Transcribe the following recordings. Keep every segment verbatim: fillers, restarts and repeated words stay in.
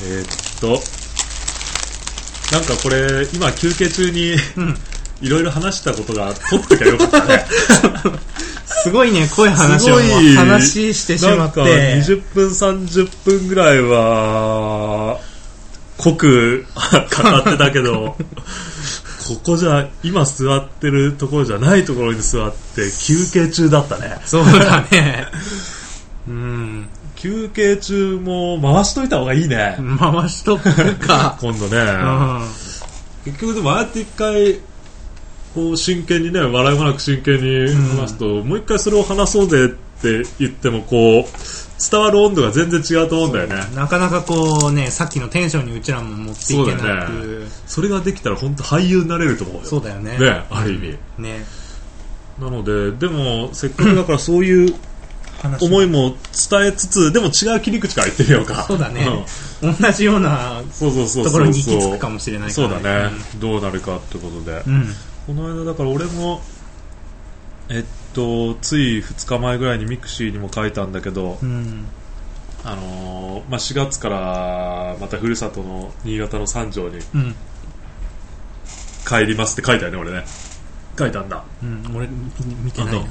えー、っとなんかこれ今休憩中にいろいろ話したことが取ってきゃよかったねすごいね、濃い話を話してしまって、なんかにじゅっぷんさんじゅっぷんぐらいは濃く語ってたけどここじゃ今座ってるところじゃないところに座って休憩中だったね。そうだねうん、休憩中も回しといた方がいいね。回しとくか今度ね、うん、結局でもああやって一回こう真剣にね、笑いもなく真剣に話すと、うん、もう一回それを話そうぜって言ってもこう伝わる温度が全然違うと思うんだよね。なかなかこうね、さっきのテンションにうちらも持っていけないっていう。そうだね。それができたら本当俳優になれると思うよ。そうだよね。ね、ある意味、うん、ね。なのででもせっかくだからそういう思いも伝えつつでも違う切り口から言ってみようか。そうだね、うん、同じようなところに行き着くかもしれないから、ね、そうだね、うん、どうなるかってことで、うん、この間だから俺もえっとついふつかまえぐらいにミクシーにも書いたんだけど、うん、あのーまあ、しがつからまたふるさとの新潟の三条に帰りますって書いたよね、俺ね。書いたんだ、うん、俺見てないな。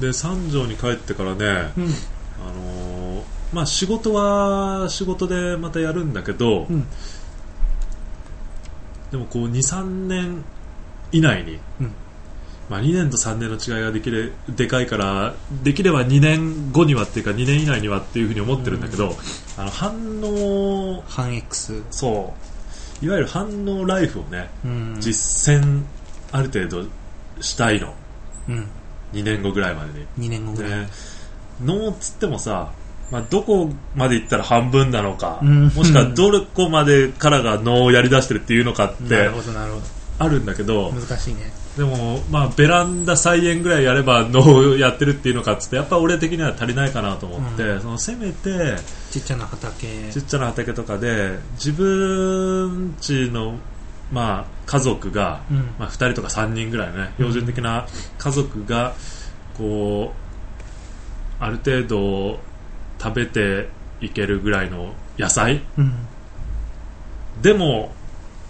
で三条に帰ってからね、うん、あのーまあ、仕事は仕事でまたやるんだけど、うん、でもこう にさんねん以内に、うん、まあ、にねんとさんねんの違いができれでかいからできればにねんごにはっていうかにねん以内にはっていうふうに思ってるんだけど、うん、あの反応反 X、 そういわゆる反応ライフをね、うん、実践ある程度したいの、うん、にねんごぐらいまでににねんごぐらい、ね、脳つってもさ、まあ、どこまでいったら半分なのか、うん、もしくはどこまでからが脳をやりだしてるっていうのかってあるんだけど、難しいね。でも、まあ、ベランダ菜園ぐらいやれば脳をやってるっていうのかっつってやっぱ俺的には足りないかなと思って、うん、そのせめてちっちゃな畑ちっちゃな畑とかで自分ちのまあ、家族が、うん、まあ、ふたりとかさんにんぐらいね、標準的な家族がこうある程度食べていけるぐらいの野菜、うん、でも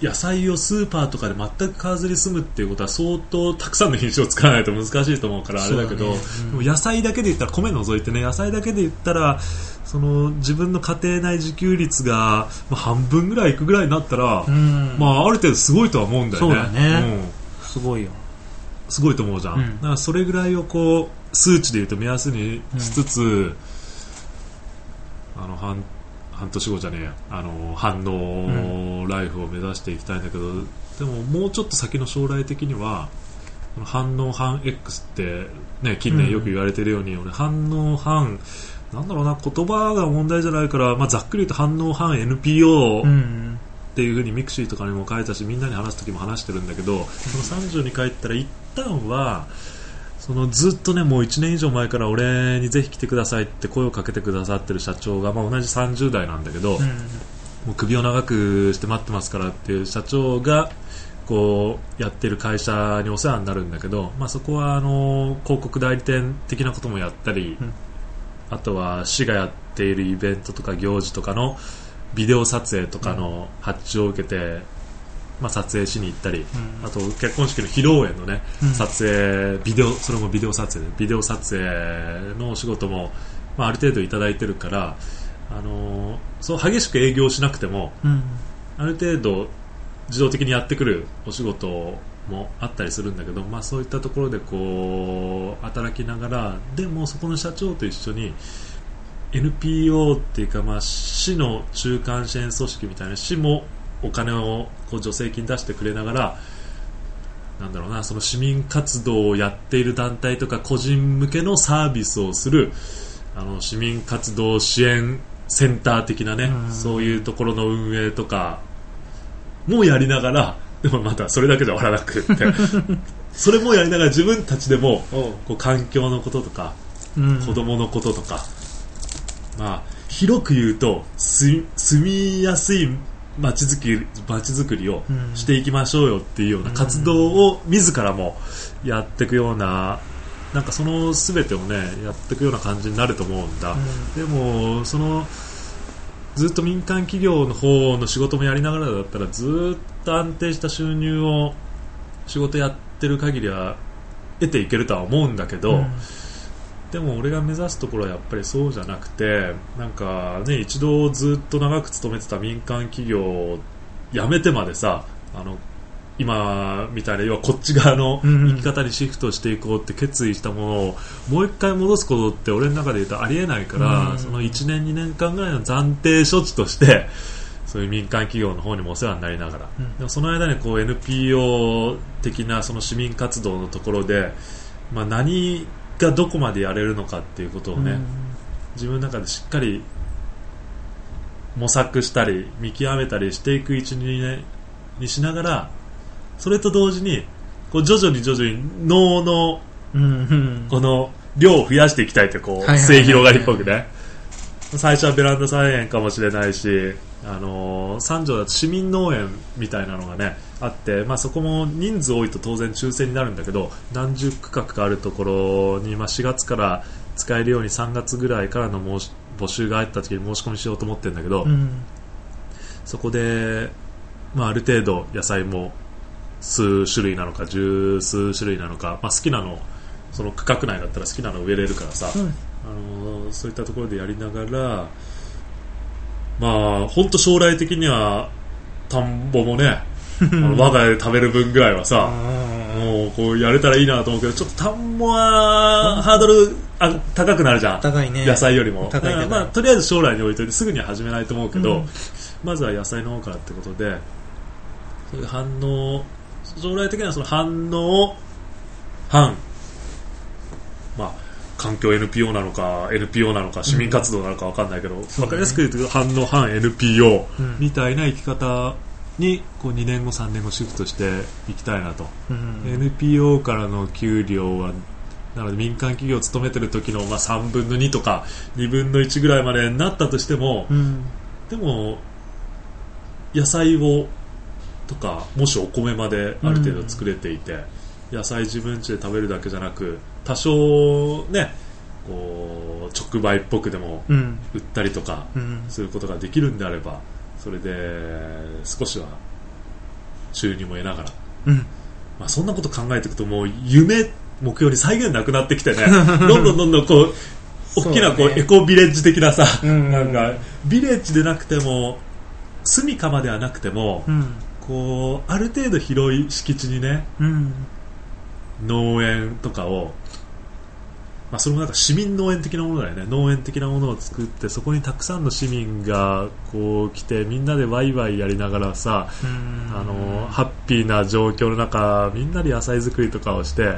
野菜をスーパーとかで全く買わずに済むっていうことは相当たくさんの品種を作らないと難しいと思うからあれだけど、そうだね、うん、でも野菜だけで言ったら米除いてね、野菜だけで言ったらその自分の家庭内自給率が半分ぐらいいくぐらいになったら、うん、まあ、ある程度すごいとは思うんだよね。そうだね、うん、すごいよ、すごいと思うじゃん、うん、だからそれぐらいをこう数値でいうと目安にしつつ、うん、あの半半年後じゃねえや、あの反応ライフを目指していきたいんだけど、うん、でももうちょっと先の将来的には反応反 X って、ね、近年よく言われてるように、うん、俺反応反なんだろうな、言葉が問題じゃないから、まあ、ざっくり言うと反応反 エヌピーオー っていう風にミクシーとかにも書いたし、みんなに話す時も話してるんだけど、そのさんじゅうに帰ったら一旦はそのずっとね、もういちねん以上前から俺にぜひ来てくださいって声をかけてくださってる社長が、まあ、同じさんじゅう代なんだけど、うん、もう首を長くして待ってますからっていう社長がこうやってる会社にお世話になるんだけど、まあ、そこはあの広告代理店的なこともやったり、うん、あとは市がやっているイベントとか行事とかのビデオ撮影とかの発注を受けて、うん、まあ、撮影しに行ったり、うん、あと結婚式の披露宴のね、うん、撮影ビデオ、それもビデオ撮影でビデオ撮影のお仕事も、まあ、ある程度いただいてるから、あのー、そう激しく営業しなくても、うん、ある程度自動的にやってくるお仕事もあったりするんだけど、まあ、そういったところでこう働きながら、でもそこの社長と一緒にエヌピーオー っていうか、まあ、市の中間支援組織みたいな、市もお金をこう助成金出してくれながら、なんだろうな、その市民活動をやっている団体とか個人向けのサービスをする、あの市民活動支援センター的なね、そういうところの運営とかもやりながら、でもまたそれだけじゃ終わらなくってそれもやりながら自分たちでもこう環境のこととか子供のこととか、まあ広く言うと住みやすい街づくり、街づくりをしていきましょうよっていうような活動を自らもやっていくような、なんかその全てをねやっていくような感じになると思うんだ、うん、でもそのずっと民間企業の方の仕事もやりながらだったら、ずっと安定した収入を仕事やってる限りは得ていけるとは思うんだけど、うん、でも俺が目指すところはやっぱりそうじゃなくて、なんかね、一度ずっと長く勤めてた民間企業を辞めてまでさ、あの今みたいな、要はこっち側の生き方にシフトしていこうって決意したものをもう一回戻すことって俺の中で言うとありえないから、うん、そのいちねんにねんかんぐらいの暫定処置としてそういう民間企業の方にもお世話になりながら、うん、でもその間にこう エヌピーオー 的なその市民活動のところで、まあ、何がどこまでやれるのかっていうことをね、うん、自分の中でしっかり模索したり見極めたりしていく いちにねんにしながら、それと同時にこう徐々に徐々に脳のこの量を増やしていきたいって、こう末広がりっぽくね、最初はベランダ菜園かもしれないし、あの三条だと市民農園みたいなのがねあって、まあそこも人数多いと当然抽選になるんだけど、何十区画かあるところにまあしがつから使えるようにさんがつぐらいからの申し募集があった時に申し込みしようと思ってるんだけど、うん、そこで、まあ、ある程度野菜も数種類なのか十数種類なのか、まあ、好きなの、その区画内だったら好きなの植えれるからさ、うん、あのそういったところでやりながら、まあ本当将来的には田んぼもね我が家で食べる分ぐらいはさもうこうやれたらいいなと思うけど、ちょっと田んぼはハードルあ高くなるじゃん、高い、ね、野菜よりも高い、ね、まあ、とりあえず将来に置いといてすぐには始めないと思うけど、うん、まずは野菜の方からってことで、そういう反応、将来的にはその反応反、まあ、環境 エヌピーオー なのか エヌピーオー なのか市民活動なのか分かんないけど、うん、分かりやすく言うと、ね、反応反 エヌピーオー みたいな生き方にこうにねんごさんねんごシフトしていきたいなと、うん、エヌピーオー からの給料はなので民間企業を勤めてる時のまあさんぶんのにとかにぶんのいちぐらいまでになったとしても、うん、でも野菜をとかもしお米まである程度作れていて、うん、野菜自分家で食べるだけじゃなく多少ねこう直売っぽくでも売ったりとかすることができるんであれば、それで少しは収入も得ながら、うん、まあ、そんなこと考えていくともう夢目標に再現なくなってきてねどんどんどんどんこう大きなこうエコビレッジ的なさ、なんかビレッジでなくても住処まではなくても、こうある程度広い敷地にね農園とかを、まあそれもなんか市民農園的なものだよね、農園的なものを作って、そこにたくさんの市民がこう来てみんなでワイワイやりながらさ、あのハッピーな状況の中みんなで野菜作りとかをして、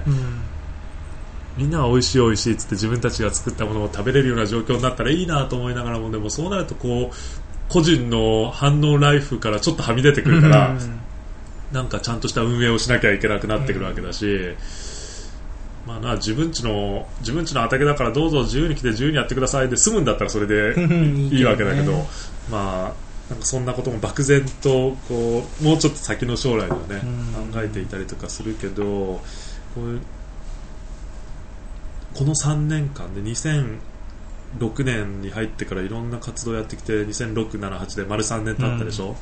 みんなは美味しい美味しいっつって自分たちが作ったものを食べれるような状況になったらいいなと思いながらも、でもそうなるとこう個人の反応ライフからちょっとはみ出てくるから、なんかちゃんとした運営をしなきゃいけなくなってくるわけだし、まあな、自分家の自分家の畑だからどうぞ自由に来て自由にやってくださいで済むんだったらそれでいいわけだけどまあなんかそんなことも漠然とこうもうちょっと先の将来をね考えていたりとかするけど、こうこのさんねんかんでにせんろくねんに入ってからいろんな活動をやってきてにせんろく、なな、はちで丸さんねん経ったでしょ、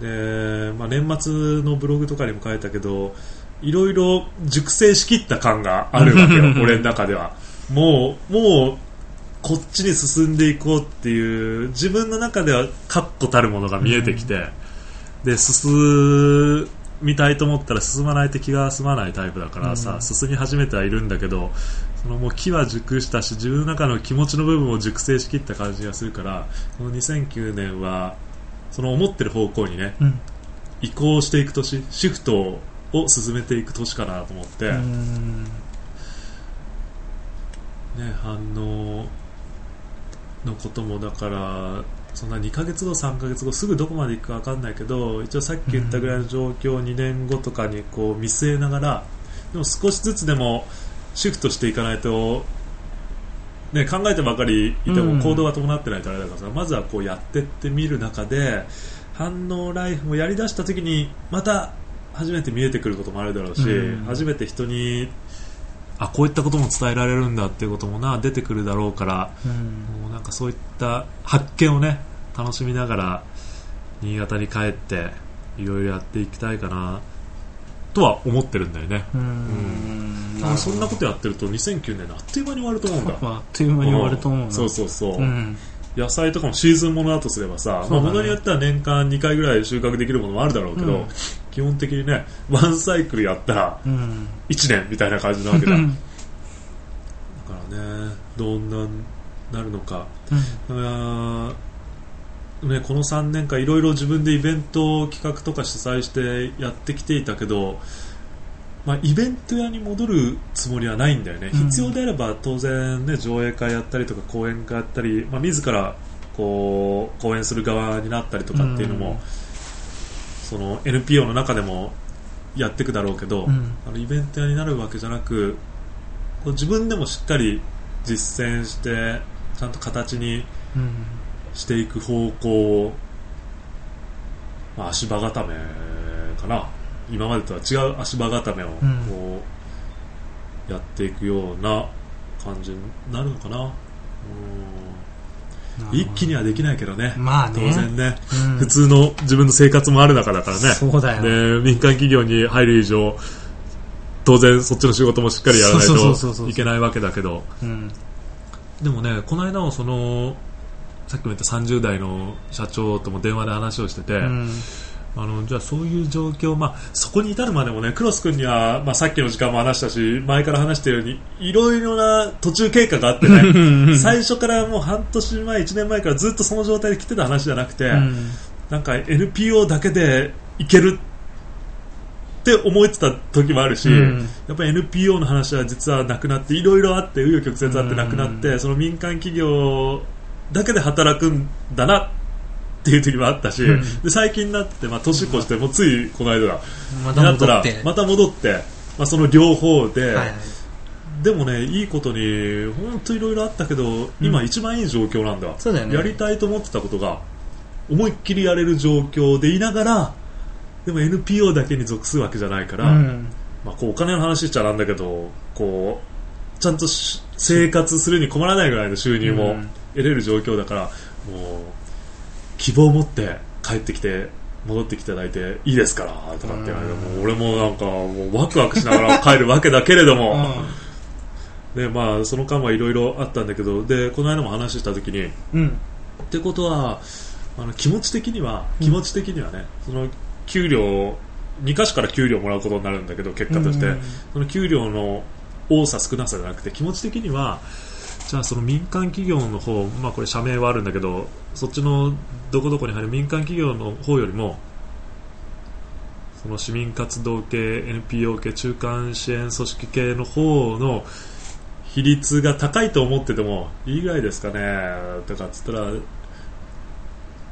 うん、で、まあ、年末のブログとかにも書いたけどいろいろ熟成しきった感があるわけよ俺の中ではもう、もうこっちに進んでいこうっていう自分の中では確固たるものが見えてきて、うん、で進みたいと思ったら進まないと気が済まないタイプだからさ、うん、進み始めてはいるんだけど、そのもう木は熟したし自分の中の気持ちの部分を熟成しきった感じがするから、このにせんきゅうねんはその思ってる方向にね、うん、移行していく年、シフトを進めていく年かなと思って、うん、ね、反応のこともだからそんなにかげつごさんかげつごすぐどこまで行くか分かんないけど、一応さっき言ったぐらいの状況をにねんごとかにこう見据えながら、でも少しずつでもシフトしていかないと、ね、考えてばかりいても行動が伴ってないとあれだからさ、うん、まずはこうやってってみる中で反応ライフもやりだした時にまた初めて見えてくることもあるだろうし、うん、初めて人にあこういったことも伝えられるんだっていうこともな出てくるだろうから、うん、もうなんかそういった発見をね楽しみながら新潟に帰っていろいろやっていきたいかなとは思ってるんだよね。うーん、うん、そんなことやってるとにせんきゅうねんあっという間に終わると思うんだ。あっという間に終わると思うんだ。そうそうそう、うん、野菜とかもシーズンものだとすればさ、ね、まあ、ものによっては年間にかいぐらい収穫できるものもあるだろうけど、うん、基本的にねワンサイクルやったらいちねんみたいな感じなわけだ、うん、だからねどんななるのか、うんね、このさんねんかんいろいろ自分でイベントを企画とか主催してやってきていたけど、まあ、イベント屋に戻るつもりはないんだよね、うん、必要であれば当然、ね、上映会やったりとか講演会やったり、まあ、自らこう講演する側になったりとかっていうのも、うん、その エヌピーオー の中でもやっていくだろうけど、うん、あのイベント屋になるわけじゃなくこう自分でもしっかり実践してちゃんと形に、うん、していく方向、まあ、足場固めかな、今までとは違う足場固めをこうやっていくような感じになるのかな、うん、一気にはできないけどね、まあね、当然ね、うん、普通の自分の生活もある中だからね。そうだよね。民間企業に入る以上当然そっちの仕事もしっかりやらないといけないわけだけど、でもねこの間もそのさっきも言ったさんじゅう代の社長とも電話で話をしてて、うん、あのじゃあそういう状況、まあ、そこに至るまでもねクロス君には、まあ、さっきの時間も話したし前から話しているようにいろいろな途中経過があってね最初からもう半年前いちねんまえからずっとその状態で来てた話じゃなくて、うん、なんか エヌピーオー だけでいけるって思ってた時もあるし、うん、やっぱり エヌピーオー の話は実はなくなっていろいろあって紆余曲折あってなくなって、うん、その民間企業だけで働くんだなっていう時もあったし、うん、で最近になって、まあ、年越してもうついこの間だ、また戻って、になったらまた戻って、まあ、その両方で、はいはい、でもねいいことに本当いろいろあったけど、うん、今一番いい状況なんだ、そうだよね、やりたいと思ってたことが思いっきりやれる状況でいながらでも エヌピーオー だけに属すわけじゃないから、うん、まあ、こうお金の話しちゃなんだけどこうちゃんと生活するに困らないぐらいの収入も、うん、得れる状況だからもう希望を持って帰ってきて戻ってきていただいていいですからとかって言われて、もう俺もなんかもうワクワクしながら帰るわけだけれどもで、まあ、その間はいろいろあったんだけど、でこの間も話した時に、うん、ってことはあの気持ち的には気持ち的にはね、うん、その給料にか所から給料もらうことになるんだけど結果として、うん、その給料の多さ少なさじゃなくて気持ち的にはじゃあその民間企業の方、まあ、これ社名はあるんだけどそっちのどこどこに入る民間企業の方よりもその市民活動系 エヌピーオー 系中間支援組織系の方の比率が高いと思っててもいいぐらいですかねとかっつったら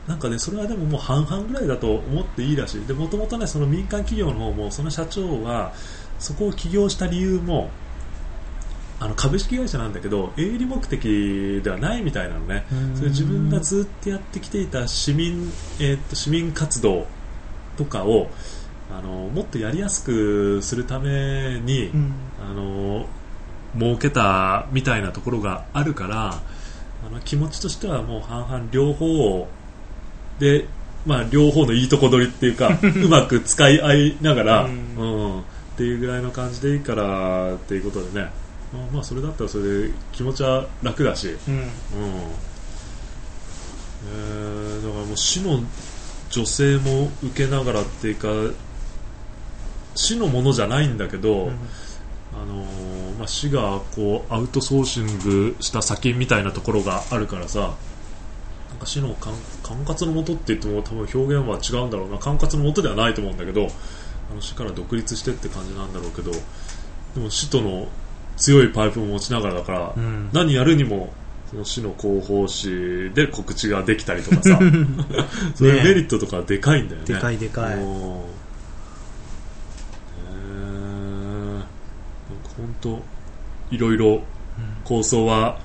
なんかねそれはでももう半々ぐらいだと思っていいらしい。でもともとねその民間企業の方もその社長はそこを起業した理由もあの株式会社なんだけど営利目的ではないみたいなのね。それ自分がずっとやってきていた市民、えー、っと市民活動とかをあのもっとやりやすくするために、うん、あの儲けたみたいなところがあるからあの気持ちとしてはもう半々両方で、まあ、両方のいいとこ取りっていうかうまく使い合いながら、うんうん、っていうぐらいの感じでいいからっていうことでね、まあ、それだったらそれで気持ちは楽だし、うんうん、えー、だからもう市の助成も受けながらっていうか市のものじゃないんだけど、うん、あのーまあ、市がこうアウトソーシングした先みたいなところがあるからさ、なんか市の管轄のもとって言っても多分表現は違うんだろうな、管轄のもとではないと思うんだけどあの市から独立してって感じなんだろうけど、でも市との強いパイプを持ちながらだから、うん、何やるにもその市の広報誌で告知ができたりとかさそういうメリットとかでかいんだよね。でかいでかい、えー、なんか本当いろいろ構想は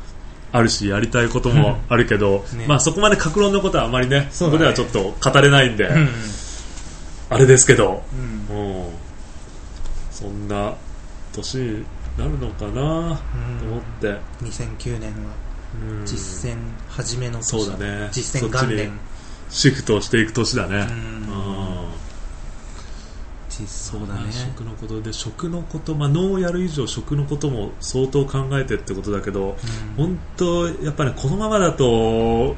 あるしやりたいこともあるけど、うんね、まあ、そこまで各論のことはあまり ね, ねそこではちょっと語れないんで、うん、あれですけど、うん、もうそんな年なるのかなと思って、うん、にせんきゅうねんは実践初めの年、うん、そうだね、実践元年シフトしていく年だね。そうだね、まあ、食のことで食のこと、まあ、脳をやる以上食のことも相当考えてってことだけど、うん、本当やっぱり、ね、このままだと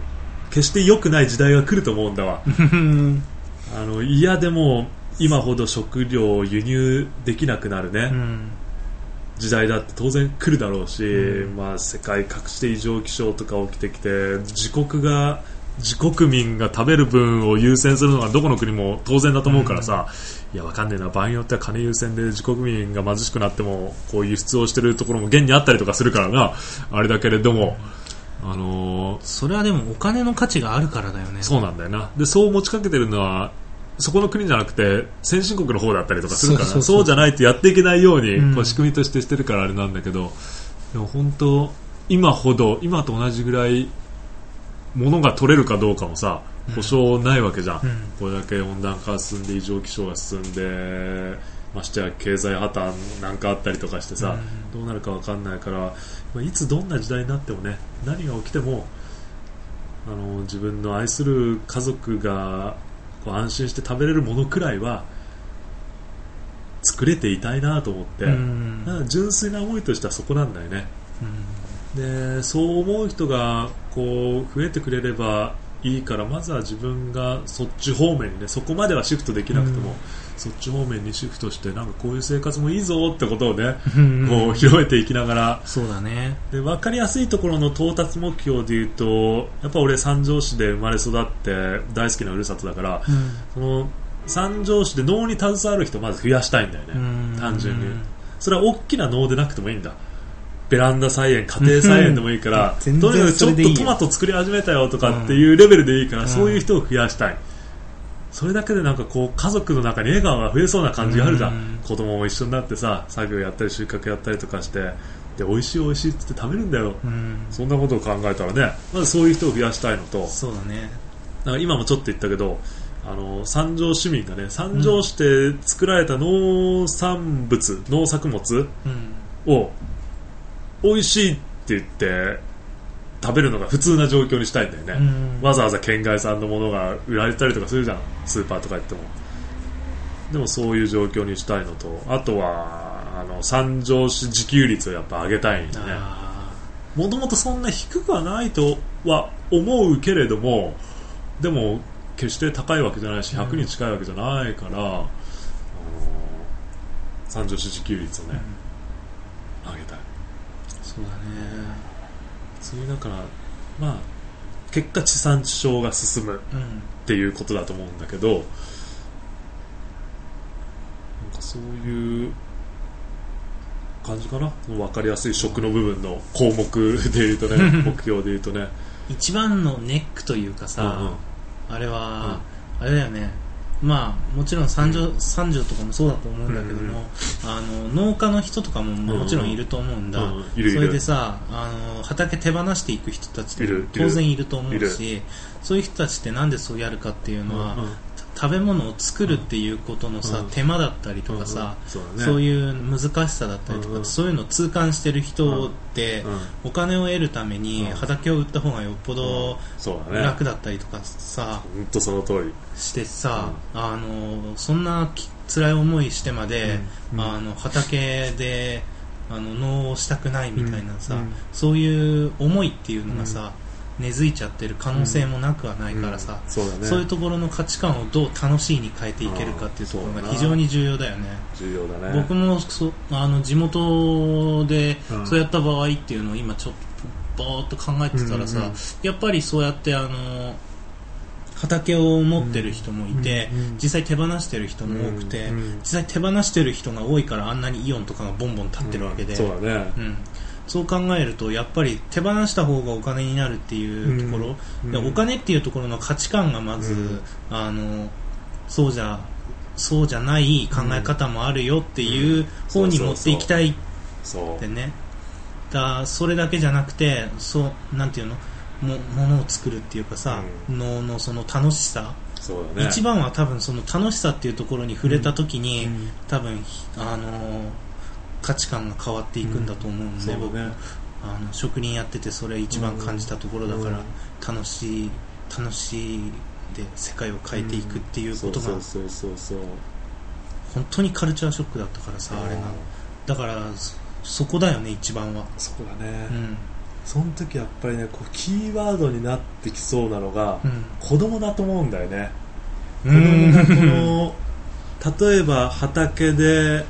決して良くない時代が来ると思うんだわあのいやでも今ほど食料を輸入できなくなるね、うん、時代だって当然来るだろうし、うんまあ、世界各地で異常気象とか起きてきて自国が自国民が食べる分を優先するのはどこの国も当然だと思うからさ、うん、いやわかんねえな、場合によっては金優先で自国民が貧しくなってもこう輸出をしてるところも現にあったりとかするからな、あれだけれども、あのー、それはでもお金の価値があるからだよね。そうなんだよな。でそう持ちかけてるのはそこの国じゃなくて先進国の方だったりとかするから、そうそうそう、そうじゃないとやっていけないように、うん、こう仕組みとしてしてるからあれなんだけど、でも本当今ほど今と同じぐらい物が取れるかどうかもさ保証ないわけじゃん、うんうん、これだけ温暖化が進んで異常気象が進んでましてや経済破綻なんかあったりとかしてさ、うん、どうなるか分かんないから、いつどんな時代になってもね、何が起きてもあの自分の愛する家族がこう安心して食べれるものくらいは作れていたいなと思って、うん、だから純粋な思いとしてはそこなんだよね、うん、でそう思う人がこう増えてくれればいいから、まずは自分がそっち方面にね、そこまではシフトできなくても、うん、そっち方面にシフトして、なんかこういう生活もいいぞってことをね、うんうん、こう広めていきながら、そうだね、で分かりやすいところの到達目標でいうと、やっぱ俺三条市で生まれ育って大好きなふるさとだから、うん、その三条市で能に携わる人をまず増やしたいんだよね、うん、単純に、うん、それは大きな能でなくてもいいんだ、ベランダ菜園、家庭菜園でもいいからとにかくちょっとトマト作り始めたよとかっていうレベルでいいから、うん、そういう人を増やしたい。それだけでなんかこう家族の中に笑顔が増えそうな感じがあるじゃん、うん、子供も一緒になってさ、作業やったり収穫やったりとかして、で美味しい美味しいって言って食べるんだよ、うん、そんなことを考えたらね、まずそういう人を増やしたいのと、そうだね、なんか今もちょっと言ったけど、あの三条市民がね、三条市で作られた農産物、うん、農作物を美味しいって言って食べるのが普通な状況にしたいんだよね、うん、わざわざ県外産のものが売られたりとかするじゃん、スーパーとか行っても。でもそういう状況にしたいのと、あとはあの三条市自給率をやっぱ上げたいんだね。もともとそんな低くはないとは思うけれども、でも決して高いわけじゃないしひゃくに近いわけじゃないから、うん、あの三条市自給率をね、うん、上げたい。そうだね、そういうだから、まあ、結果地産地消が進むっていうことだと思うんだけど、なんかそういう感じかな、分かりやすい食の部分の項目でいうとね目標でいうとね、一番のネックというかさ、うんうん、あれは、うん、あれだよね、まあ、もちろん三条、うん、三条とかもそうだと思うんだけども、うん、あの農家の人とかももちろんいると思うんだ、うんうん、それでさ、あの畑手放していく人たちって当然いると思うし、そういう人たちってなんでそうやるかっていうのは、うんうん、食べ物を作るっていうことのさ、うん、手間だったりとかさ、うんうん、そうだね、そういう難しさだったりとか、うん、そういうのを痛感してる人って、うんうん、お金を得るために畑を売った方がよっぽど楽だったりとかさ、うん、そうだね、その通りしてさ、うん、あのそんな辛い思いしてまで、うんうん、あの畑であの農をしたくないみたいなさ、うんうん、そういう思いっていうのがさ、うん、根付いちゃってる可能性もなくはないからさ、うんうん、 そうだね、そういうところの価値観をどう楽しいに変えていけるかっていうところが非常に重要だよね。重要だね。僕もそあの地元でそうやった場合っていうのを今ちょっとぼーっと考えてたらさ、うんうんうん、やっぱりそうやってあの畑を持ってる人もいて、うんうん、実際手放してる人も多くて、うんうん、実際手放してる人が多いからあんなにイオンとかがボンボン立ってるわけで、うん、そうだね、うん、そう考えるとやっぱり手放した方がお金になるっていうところ、うんうん、お金っていうところの価値観がまず、うん、あのそうじゃそうじゃない考え方もあるよっていう方に持っていきたいってね。だそれだけじゃなくて、そうなんていうの、も物を作るっていうかさ、うん、ののその楽しさ、そうだね、一番は多分その楽しさっていうところに触れた時に、うんうん、多分あの価値観が変わっていくんだと思うんで、うん、僕あの職人やっててそれ一番感じたところだから、うん、楽しい楽しって世界を変えていくっていうことが本当にカルチャーショックだったからさ、あれがだからそこだよね、一番はそこだね、うん、その時やっぱりね、こうキーワードになってきそうなのが、うん、子供だと思うんだよね。子供がこの例えば畑で、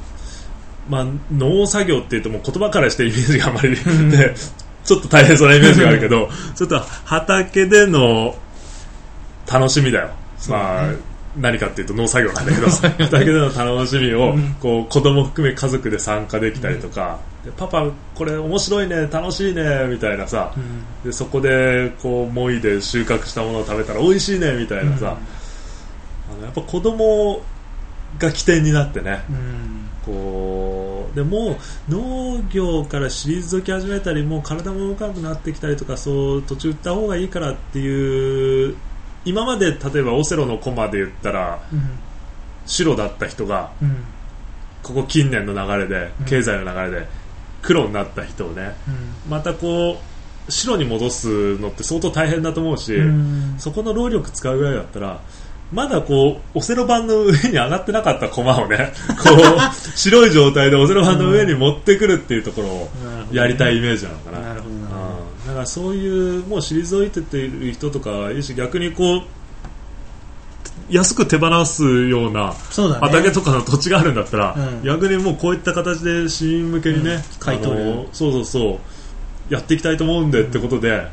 まあ、農作業っていうともう言葉からしてイメージがあまりで、うん、ちょっと大変そうなイメージがあるけどちょっと畑での楽しみだよ、まあ、何かっていうと農作業なんだけど畑での楽しみをこう子供含め家族で参加できたりとか、うん、でパパこれ面白いね楽しいねみたいなさ、うん、でそこでこうもいで収穫したものを食べたら美味しいねみたいなさ、うん、あのやっぱ子供が起点になってね、うんこうでもう農業から退き始めたりもう体も動かなくなってきたりとかそう途中売った方がいいからっていう今まで例えばオセロのコマで言ったら、うん、白だった人が、うん、ここ近年の流れで経済の流れで黒になった人をね、うん、またこう白に戻すのって相当大変だと思うし、うん、そこの労力使うぐらいだったらまだこうオセロ盤の上に上がってなかったコマをねこう白い状態でオセロ盤の上に持ってくるっていうところをやりたいイメージなのかな。なるほどね。なるほどな。うん、だからそういうもう退いてている人とかいいし、逆にこう安く手放すような畑とかの土地があるんだったら、ねうん、逆にもうこういった形で市民向けにね、うん、回答そうそうそうやっていきたいと思うんでってことで、うん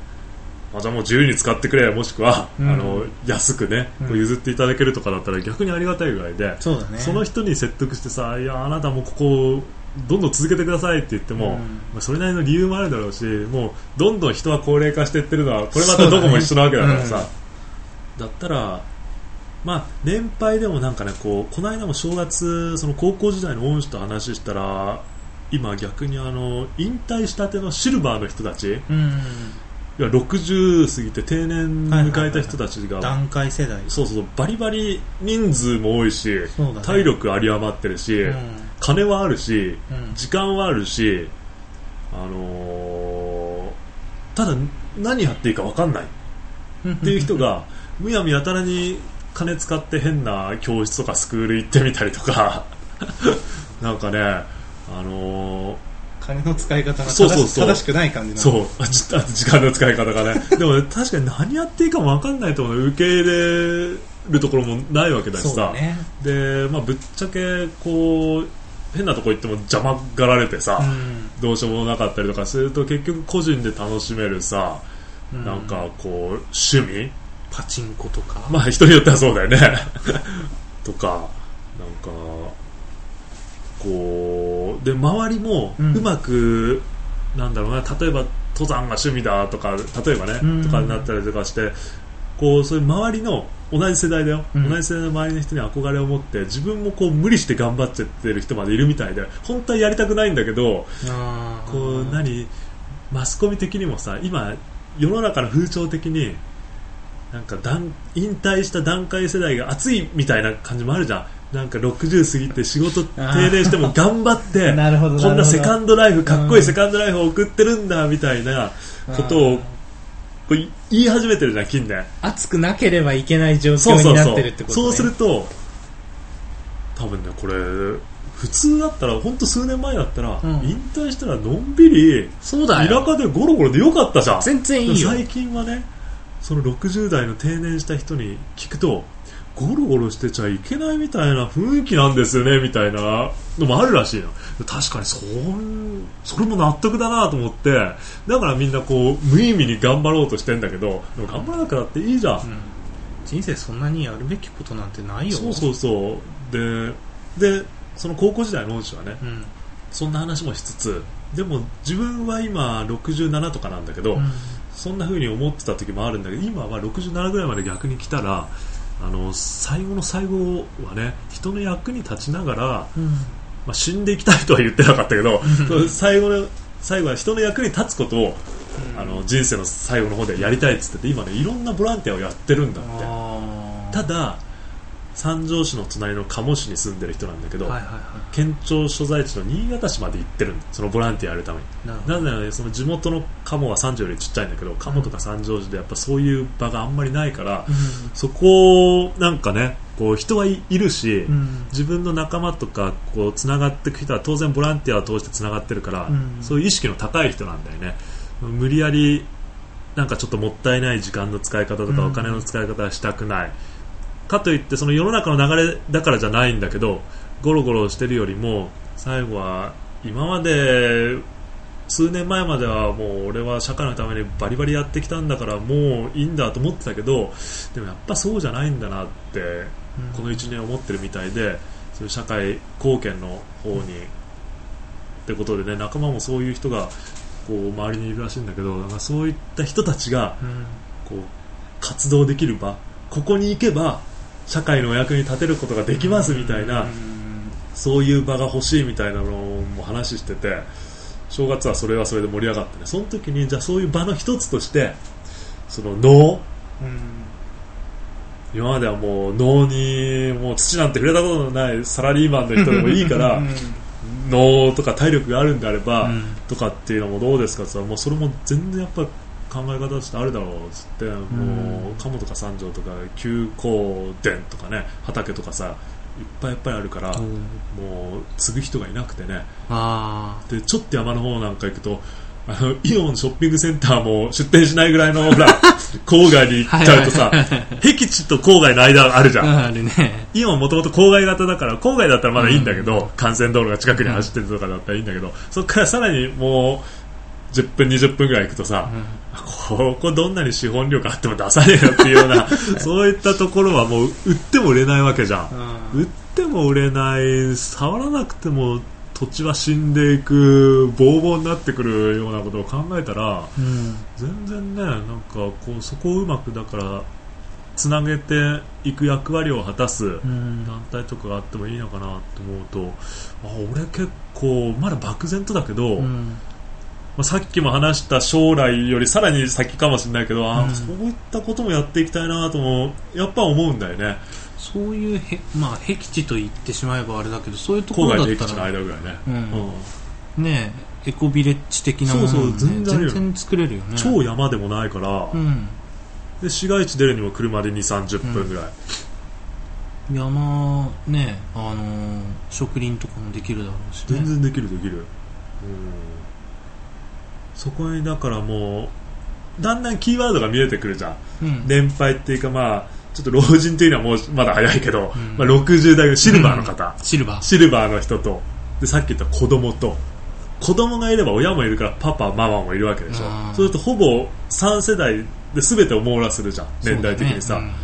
まあ、じゃあもう自由に使ってくれ、もしくは、うん、あの安くねこう譲っていただけるとかだったら逆にありがたいぐらいで、うん そ, うだね、その人に説得してさ、いやあなたもここをどんどん続けてくださいって言っても、うんまあ、それなりの理由もあるだろうし、もうどんどん人は高齢化していってるのはこれまたどこも一緒なわけだからさ、だ,、ねうん、だったら、まあ、年配でもなんかねこうこの間も正月その高校時代の恩師と話したら今逆にあの引退したてのシルバーの人たち、うんうんいやろくじゅう過ぎて定年迎えた人たちが団塊世代そうそうバリバリ人数も多いし、ね、体力有り余ってるし、うん、金はあるし、うん、時間はあるし、あのー、ただ何やっていいか分かんないっていう人がむやみやたらに金使って変な教室とかスクール行ってみたりとかなんかね、あのー金の使い方が正しくない感じなの。そう、ちょっと時間の使い方がねでも、ね、確かに何やっていいかも分かんないと思う、受け入れるところもないわけだしさ、ねでまあ、ぶっちゃけこう変なとこ行っても邪魔がられてさ、うん、どうしようもなかったりとかすると結局個人で楽しめるさ、うん、なんかこう趣味パチンコとかまあ人によってはそうだよねとかなんかこうで周りもうまく、うん、なんだろうな、例えば登山が趣味だとか例えばね、うん、とかになったりとかしてこうそういう周りの同じ世代だよ、うん、同じ世代の周りの人に憧れを持って自分もこう無理して頑張っちゃってる人までいるみたいで、本当はやりたくないんだけどあこう何マスコミ的にもさ今世の中の風潮的になんか引退した団塊世代が熱いみたいな感じもあるじゃん。なんかろくじゅう過ぎて仕事定年しても頑張ってこんなセカンドライフかっこいいセカンドライフを送ってるんだみたいなことを言い始めてるじゃん近年。熱くなければいけない状況になってるってことね。そうすると多分ねこれ普通だったら本当数年前だったら、うん、引退したらのんびりそうだよ田舎でゴロゴロでよかったじゃん。全然いいよ。最近はねそのろくじゅう代の定年した人に聞くとゴロゴロしてちゃいけないみたいな雰囲気なんですよねみたいなのもあるらしいの。確かに そ, それも納得だなと思って、だからみんなこう無意味に頑張ろうとしてんだけどでも頑張らなくなっていいじゃん、うん、人生そんなにやるべきことなんてないよ。そうそうそう で, でその高校時代の恩師はね、うん、そんな話もしつつでも自分は今ろくじゅうななとかなんだけど、うん、そんな風に思ってた時もあるんだけど今はろくじゅうななぐらいまで逆に来たらあの最後の最後はね人の役に立ちながら、うんまあ、死んでいきたいとは言ってなかったけど最後の最後は人の役に立つことを、うん、あの人生の最後の方でやりたいっつってて今ねいろんなボランティアをやってるんだって。ただ三条市の隣の加茂市に住んでる人なんだけど、はいはいはい、県庁所在地の新潟市まで行ってるんだ、そのボランティアやるために。なのでその地元の加茂は三条よりちっちゃいんだけど、加茂とか三条市でやっぱそういう場があんまりないから、うん、そこなんかねこう人はいるし、うん、自分の仲間とかこうつながっていく人は当然ボランティアを通してつながってるから、うん、そういう意識の高い人なんだよね。無理やりなんかちょっともったいない時間の使い方とかお金の使い方はしたくない、うん、かといってその世の中の流れだからじゃないんだけど、ゴロゴロしてるよりも最後は今まで数年前まではもう俺は社会のためにバリバリやってきたんだからもういいんだと思ってたけど、でもやっぱそうじゃないんだなってこのいちねん思ってるみたいで、そういう社会貢献の方にってことでね、仲間もそういう人がこう周りにいるらしいんだけど、なんかそういった人たちがこう活動できる場、ここに行けば社会のお役に立てることができますみたいな、うん、そういう場が欲しいみたいなのも話してて、正月はそれはそれで盛り上がってね、その時にじゃあそういう場の一つとしてその能、うん、今まではもう能にもう土なんて触れたことのないサラリーマンの人でもいいから能とか体力があるんであれば、うん、とかっていうのもどうですかって言ったら、もうそれも全然やっぱり考え方としてあるだろうっつって、もう加茂とか三条とか休耕田とかね、畑とかさいっぱいいっぱいあるから、うん、もう継ぐ人がいなくてね。あでちょっと山の方なんか行くと、あのイオンショッピングセンターも出店しないぐらいのほら郊外に行っちゃうとさ、はいはいはいはい、僻地と郊外の間あるじゃん、ある、ね、イオンもともと郊外型だから郊外だったらまだいいんだけど、うん、幹線道路が近くに走ってるとかだったらいいんだけど、うん、そこからさらにもうじゅっぷんにじゅっぷんぐらい行くとさ、うん、ここどんなに資本力あっても出さねえよっていうようなそういったところはもう売っても売れないわけじゃん、うん、売っても売れない、触らなくても土地は死んでいく、ボーボーになってくるようなことを考えたら、うん、全然ねなんかこうそこをうまくだからつなげていく役割を果たす団体とかがあってもいいのかなと思うと、うん、あ俺結構まだ漠然とだけど、うん、まあ、さっきも話した将来よりさらに先かもしれないけど、あ、うん、そういったこともやっていきたいなともやっぱ思うんだよね。そういうへ、まあ、僻地と言ってしまえばあれだけど、そういうところだったら郊外と僻地の間ぐらいね、うんうん、ねえエコビレッジ的なものも、ね、そうそう 全然、全然作れるよね。超山でもないから、うん、で市街地出るにも車で にじゅうさんじゅっぷんぐらい、うん、山ね、あのー、植林とかもできるだろうし、ね、全然できるできる、うん、そこにだからもうだんだんキーワードが見えてくるじゃん、うん、年配っていうか、まあちょっと老人というのはもうまだ早いけど、うん、まあ、ろくじゅう代のシルバーの方、うん、シルバー、シルバーの人と、でさっき言った子供と、子供がいれば親もいるからパパママもいるわけでしょ。そうするとほぼさん世代で全てを網羅するじゃん、年代的にさ、そうだね、うん、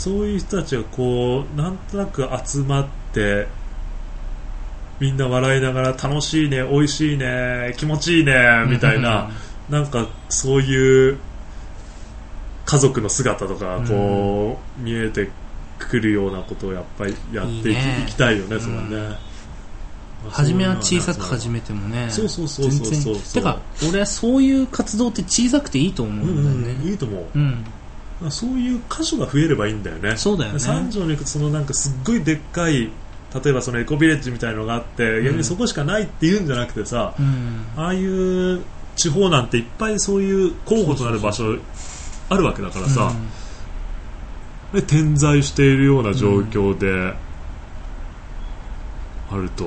そういう人たちがこうなんとなく集まってみんな笑いながら楽しいね、美味しいね、気持ちいいねみたいな、なんかそういう家族の姿とかこう見えてくるようなことをやっぱりやっていきたいよね。いいね、それはね、うん、まあ、初めは小さく始めてもね、そうそうそうそうそうそう、てか俺はそういう活動って小さくていいと思うんだよね、うんうん、いいと思う、うん、そういう箇所が増えればいいんだよね。そうだよね。三条に行くとそのなんかすっごいでっかい、例えばそのエコビレッジみたいなのがあって逆にそこしかないっていうんじゃなくてさ、うん、ああいう地方なんていっぱいそういう候補となる場所あるわけだからさ、うん、で点在しているような状況であると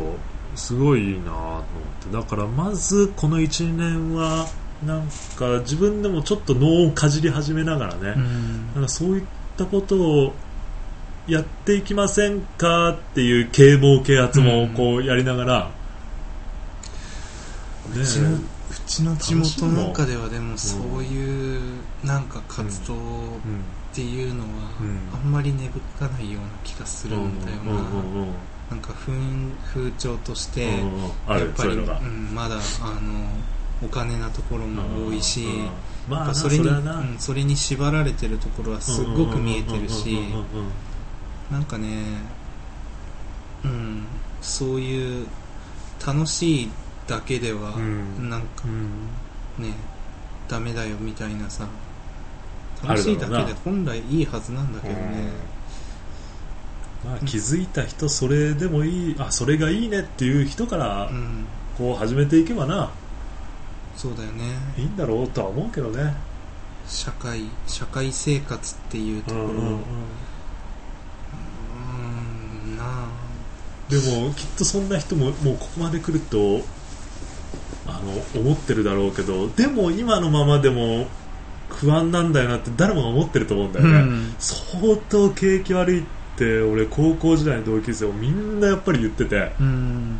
すごいいいなと思って、だからまずこのいちねんはなんか自分でもちょっと脳をかじり始めながらね、うん、なんかそういったことをやっていきませんかっていう啓蒙啓発もこうやりながら、うん、ね、うちの、うちの地元なんかではでもそういうなんか活動っていうのはあんまり根付かないような気がするんだよな、なんか風潮としてやっぱり、うん、まだあのお金なところも多いし、やっぱそれに、うん、それに縛られてるところはすごく見えてるし、なんかね、うん、そういう楽しいだけでは、うん、なんか、うん、ね、ダメだよみたいなさ、楽しいだけで本来いいはずなんだけどね、まあ、気づいた人、それでもいい、あ、それがいいねっていう人からこう始めていけばな、うん、そうだよね、いいんだろうとは思うけどね。社会、社会生活っていうところ、うんうんうん、うーんな。でもきっとそんな人ももうここまで来るとあの思ってるだろうけど、でも今のままでも不安なんだよなって誰もが思ってると思うんだよね、うん、相当景気悪いって俺高校時代の同級生をみんなやっぱり言ってて、うん、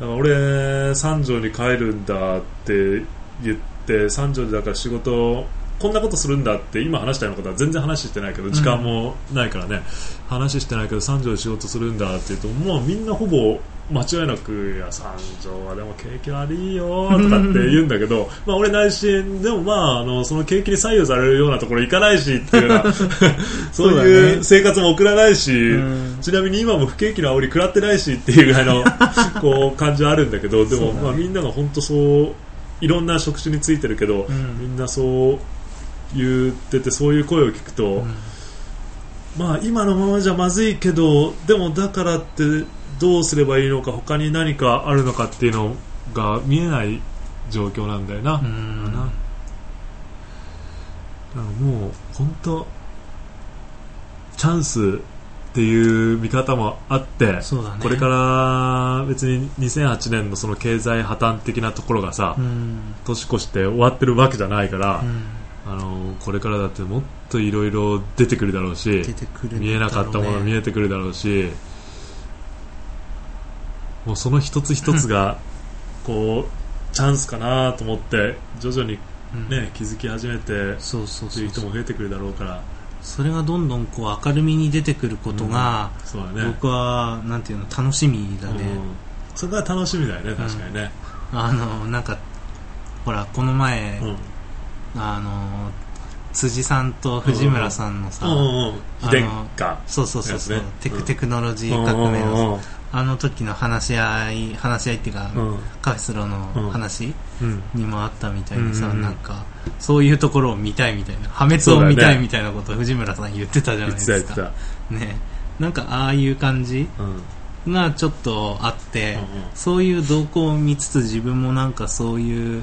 だから俺三条に帰るんだって言って、三条でだから仕事こんなことするんだって今話したようなことは全然話してないけど、時間もないからね、うん、話してないけど三条で仕事するんだって言うと、もうみんなほぼ間違いなく、いや三条はでも景気悪いよとかって言うんだけどまあ俺内心でも、まあ、あのその景気に左右されるようなところ行かないしっていうようなそういう生活も送らないし、うん、ちなみに今も不景気の煽り食らってないしっていうぐらいのこう感じはあるんだけど、でも、まあ、みんなが本当そういろんな職種についてるけど、うん、みんなそう言ってて、そういう声を聞くと、うん、まあ今のままじゃまずいけど、でもだからってどうすればいいのか、他に何かあるのかっていうのが見えない状況なんだよな。うん、だからもう本当チャンスっていう見方もあって、そうだね、これから別ににせんはちねん の, その経済破綻的なところがさ、うん、年越して終わってるわけじゃないから、うん、あのこれからだってもっといろいろ出てくるだろうし、出てくるだろうね、見えなかったもの見えてくるだろうし、もうその一つ一つがこうチャンスかなと思って徐々に、ね、うん、気づき始めてそうそうそうそう、人も増えてくるだろうから、それがどんどんこう明るみに出てくることが、うん、そうだね、僕はなんていうの楽しみだね、うん、それが楽しみだよね、確かにね、うん、あのなんかほらこの前、うん、あの辻さんと藤村さんのさ、非電化、そうそうそうそう、テクテクノロジー革命のあの時の話し合い話し合いっていうか、うん、カフェスロの話にもあったみたいにさ、うん、なんかそういうところを見たいみたいな、破滅を見たいみたいなことを藤村さん言ってたじゃないですか、ね、なんかああいう感じ、うんがちょっとあって、うんうん、そういう動向を見つつ、自分もなんかそういう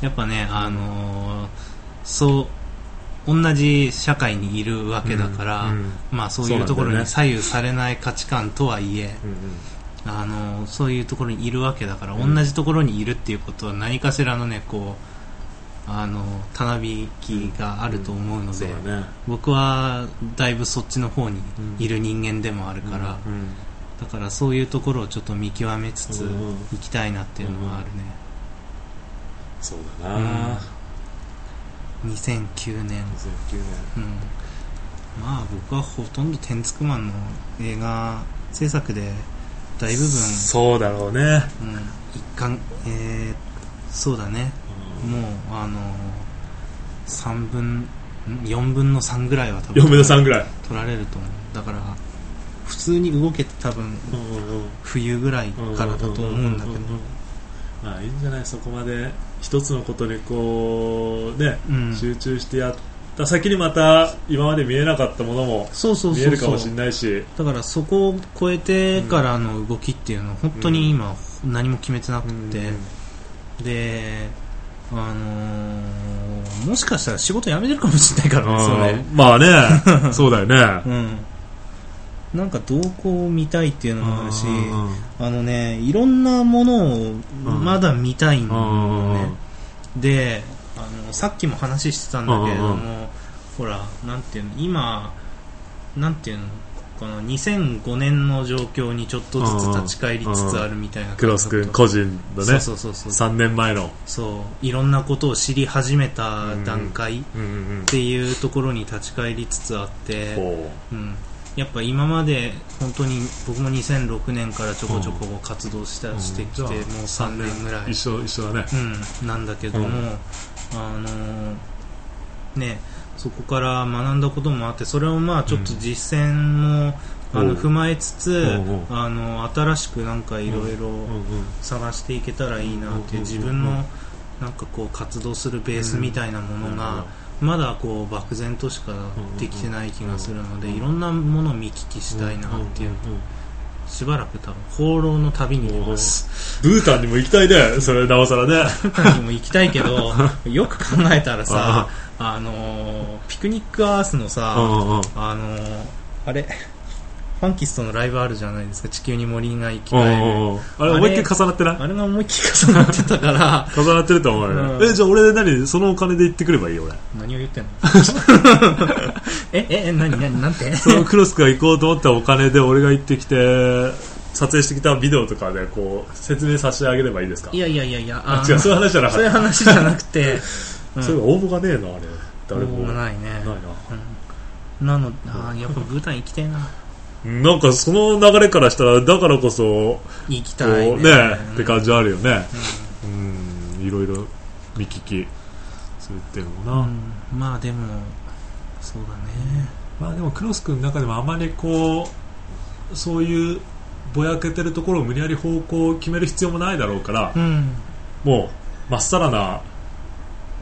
やっぱね、あのー、そう同じ社会にいるわけだから、うんうん、まあ、そういうところに左右されない価値観とはいえ、うんうん、あのー、そういうところにいるわけだから、うん、同じところにいるっていうことは何かしらのね、こうあのー、たなびきがあると思うので、うんうん、そうだね、僕はだいぶそっちの方にいる人間でもあるから、うんうんうん、だからそういうところをちょっと見極めつついきたいなっていうのはあるね、うんうんうん、そうだな、うん、にせんきゅうねん、にせんきゅうねん、うん、まあ僕はほとんどテンツクマンの映画制作で大部分、そうだろうね、うん、一貫、えー、そうだね、うん、もうあのさんぶんよんぶんのさんぐらいは多分よんぶんのさんぐらい取られると思う。だから普通に動けて多分、うんうん、冬ぐらいからだと思うんだけど、まあいいんじゃない、そこまで一つのことにこう、ね、うん、集中してやった先にまた今まで見えなかったものも見えるかもしれないし、そうそうそうそう、だからそこを超えてからの動きっていうのは本当に今何も決めてなくて、うん、で、あのー、もしかしたら仕事辞めてるかもしれないからね、それ、まあねそうだよね、うん、なんか動向を見たいっていうのもあるし、あ、あのね、いろんなものをまだ見たいんだよね。で、あの、さっきも話してたんだけれども、ほら、なんていうの、今、なんていうの、このにせんごねんの状況にちょっとずつ立ち返りつつあるみたいな感じ。クロス君個人のね、そうそうそうそう、さんねんまえの。そう、いろんなことを知り始めた段階っていうところに立ち返りつつあって、うん、やっぱ今まで本当に僕もにせんろくねんからちょこちょこ活動した、うん、してきてもうさんねんぐらい一緒一緒だね、うん、なんだけども、うん、あのー、ね、そこから学んだこともあって、それをまあちょっと実践も、うん、あの踏まえつつ、あの新しくなんかいろいろ探していけたらいいなっていう、自分のなんかこう活動するベースみたいなものがまだこう漠然としかできてない気がするので、いろんなものを見聞きしたいなっていう、しばらく多分放浪の旅に行きます。ブータンにも行きたいね、それなおさらね。ブータンにも行きたいけどよく考えたらさ、あ、あのー、ピクニックアースのさ、あ、あのー、あれファンキストのライブあるじゃないですか、地球に森が生き返る。あれ思いっきり重なってない？あれが思いっきり重なってたから重なってると思うよ、ね。え、じゃあ俺何そのお金で行ってくればいいよ俺。何を言ってんのええ、何何なんてそのクロスが行こうと思ったお金で俺が行ってきて撮影してきたビデオとかでこう説明させてあげればいいですか？いやいやいやいや、ああ違う、そういう話じゃなかった、そういう話じゃなくて、うん、そういう応募がねえな、あれ誰も応募がないね、ないな、うん、なの、あ、やっぱブータン行きたいななんかその流れからしたらだからこそ行きたい ね, ねって感じあるよね、うん、うん、いろいろ見聞きするっていうのな、うん、まあでもそうだね、まあでもクロス君の中でもあまりこうそういうぼやけてるところを無理やり方向を決める必要もないだろうから、うん、もうまっさらな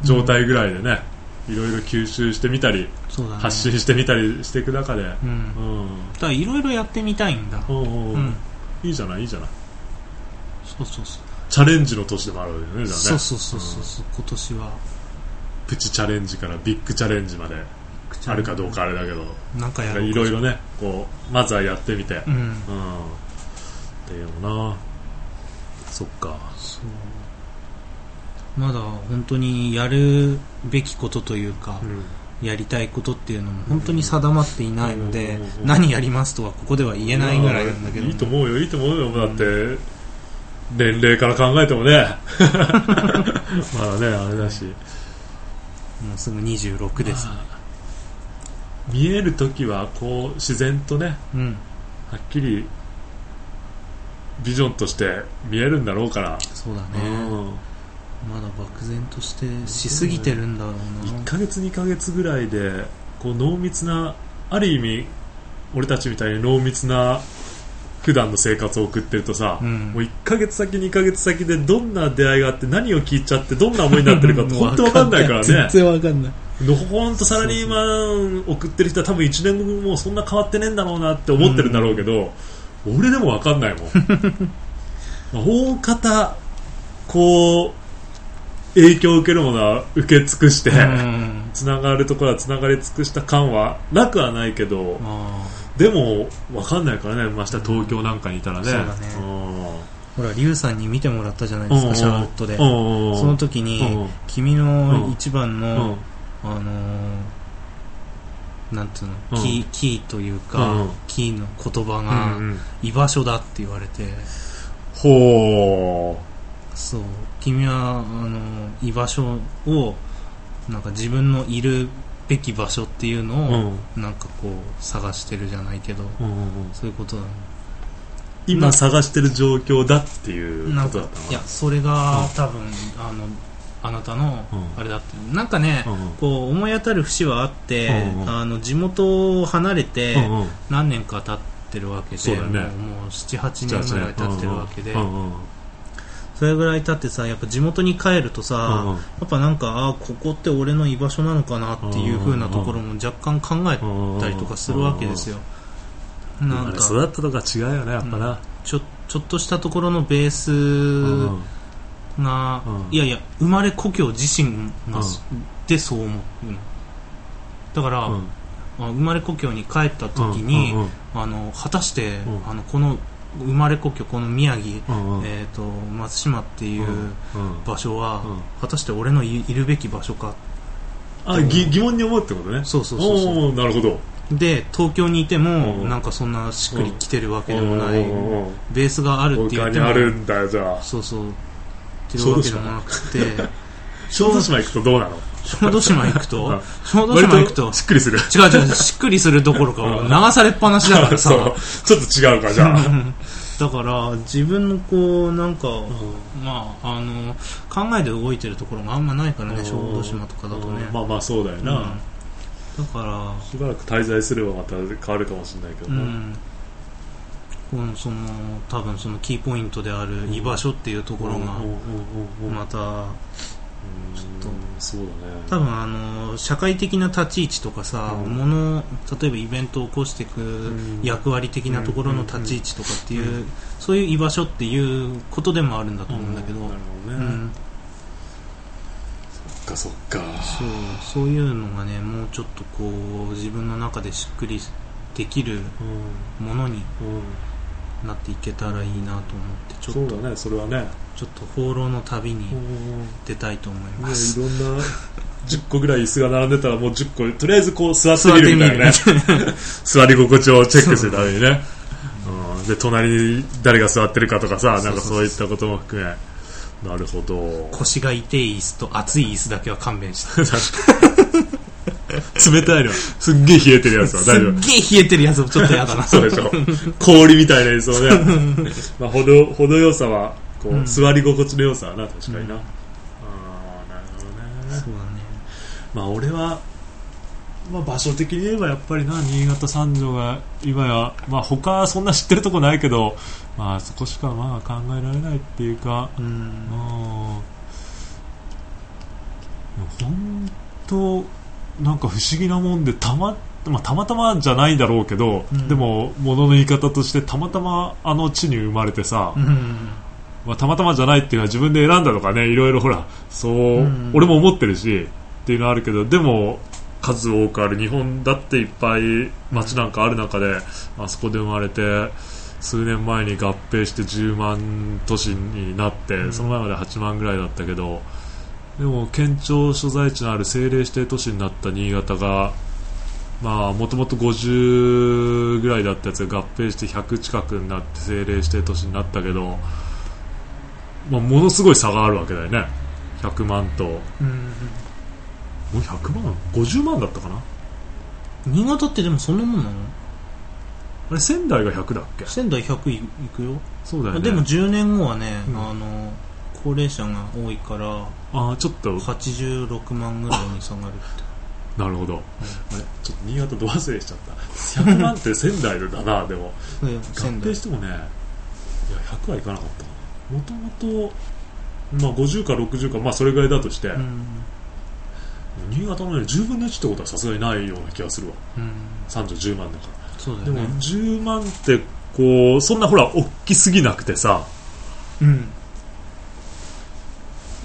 状態ぐらいでね、うん、いろいろ吸収してみたりそうだね、発信してみたりしていく中で、うんうん、だからいろいろやってみたいんだ、おうおう、うん、いいじゃないいいじゃない、そうそうそう、チャレンジの年でもあるわけだよね、じゃあね、そうそうそうそう、うん、今年はプチチャレンジからビッグチャレンジまであるかどうかあれだけど、なんかやろうか、いろいろねこうまずはやってみて、うんうん、っていうのな、そっか、そうまだ本当にやるべきことというか、うん、やりたいことっていうのも本当に定まっていないので、うん、何やりますとはここでは言えないぐらいなんだけど、いいと思うよいいと思うよ、だって、うん、年齢から考えてもねまだねあれだし、もうすぐにじゅうろくですね。見える時はこう自然とね、うん、はっきりビジョンとして見えるんだろうから、そうだね、うん、まだ漠然としてしすぎてるんだろうな、ね、いっかげつにかげつぐらいでこう濃密な、ある意味俺たちみたいに濃密な普段の生活を送ってるとさ、うん、もういっかげつ先にかげつ先でどんな出会いがあって何を聞いちゃってどんな思いになってるかって本当分かんないからね全然分かんない。のほんとサラリーマン送ってる人は多分いちねんごもそんな変わってねえんだろうなって思ってるんだろうけど、うん、俺でも分かんないもん大方こう影響を受けるものは受け尽くして、うん、つながるところはつながり尽くした感はなくはないけど、あでも分かんないからね、まして東京なんかにいたらね、うん、そうだね、ほらリュウさんに見てもらったじゃないですか、シャウットで、その時に君の一番の、あのー、なんていうの、キー、キーというかキーの言葉が居場所だって言われて、ほう、そう、君はあの居場所をなんか自分のいるべき場所っていうのを、うん、なんかこう探してるじゃないけど、うんうんうん、そういうことだ、ね、今探してる状況だっていうことだったの。いやそれが多分、うん、あのあなたのあれだって、うん、なんかね、うん、こう思い当たる節はあって、うん、あの地元を離れて何年か経ってるわけで、うんうん、もう ななはちねんぐらい経ってるわけで、それぐらい経ってさ、やっぱ地元に帰るとさ、うん、やっぱなんか、あ、ここって俺の居場所なのかなっていう風なところも若干考えたりとかするわけですよ。なんか育ったとか違うよね、やっぱな、うん、ちょ、ちょっとしたところのベースが、うん、いやいや生まれ故郷自身が、うん、でそう思うのだから、うん、生まれ故郷に帰った時に、うんうんうん、あの果たして、うん、あのこの生まれ故郷この宮城、うんうん、えー、と松島っていう場所は、うんうん、果たして俺の い, いるべき場所か、あ、ぎ疑問に思うってことね。そうそうそうそう、なるほど。で東京にいても、うん、なんかそんなしっくりきてるわけでもない、うん、ベースがあるって言っても、他にあるんだよ、じゃあそうそうっていうわけでもなくて小豆島行くとどうなの？小豆島行くと小豆島行くとしっくりする。違う違う、しっくりするどころか流されっぱなしだからさちょっと違うか、じゃあだから自分のこうなんか、うん、まああの考えで動いてるところがあんまないからね、小豆島とかだとね。まあまあそうだよな、うん、だからしばらく滞在すればまた変わるかもしれないけどね、うん、このその多分そのキーポイントである居場所っていうところがまたちょっとそうだね、多分あの社会的な立ち位置とかさ、うん、もの例えばイベントを起こしていく役割的なところの立ち位置とかっていう、うんうんうん、そういう居場所っていうことでもあるんだと思うんだけど、うん、なるほどね、うん、そっかそっか、そう、そういうのがねもうちょっとこう自分の中でしっくりできるものに、うんうんなっていけたらいいなと思って、ちょっとそうだね、それはね、ちょっと放浪の旅に出たいと思います。いや、いろんなじゅっこぐらい椅子が並んでたらもうじゅっことりあえずこう座ってみるみたいなね。座り心地をチェックするためにね。うん、で隣に誰が座ってるかとかさ、なんかそういったことも含め、なるほど。腰が痛い椅子と熱い椅子だけは勘弁して。冷たいのすっげえ冷えてるやつは大丈夫。すっげえ冷えてるやつもちょっとやだな。そうでしょ。氷みたいなやつもね。まあほどほど良さはこう、うん、座り心地の良さはな確かにな。うん、ああなるほどね。そうだね。まあ俺はまあ場所的に言えばやっぱりな新潟三条が今やまあ他そんな知ってるとこないけどまあそこしかまあ考えられないっていうか。うん。うん。本当なんか不思議なもんでた ま, まあ、たまたまじゃないだろうけど、うん、でも物の言い方としてたまたまあの地に生まれてさ、うんまあ、たまたまじゃないっていうのは自分で選んだとかねいろいろほらそう、うん、俺も思ってるしっていうのはあるけどでも数多くある日本だっていっぱい街なんかある中で、うん、あそこで生まれて数年前に合併してじゅうまん都市になって、うん、その前まではちまんぐらいだったけどでも県庁所在地のある政令指定都市になった新潟がもともとごじゅうぐらいだったやつが合併してひゃく近くになって政令指定都市になったけど、まあ、ものすごい差があるわけだよねひゃくまんと、うん、もうひゃくまんごじゅうまんだったかな新潟ってでもそんなもんなのあれ仙台がひゃくだっけ仙台ひゃくいくよそうだよねでもじゅうねんごはね、うん、あの高齢者が多いからあちょっとはちじゅうろくまんぐらいに下がるってなるほど、うん、あれちょっと新潟ど忘れしちゃったひゃくまんって仙台だなでも合併してもねいやひゃくはいかなかったもともと、まあ、ごじゅうかろくじゅうか、まあ、それぐらいだとして、うん、新潟の、ね、じゅうぶんのいちってことはさすがにないような気がするわ、うん、さんじゅうまんだからそうだよね、でもじゅうまんってこうそんなほら大きすぎなくてさうん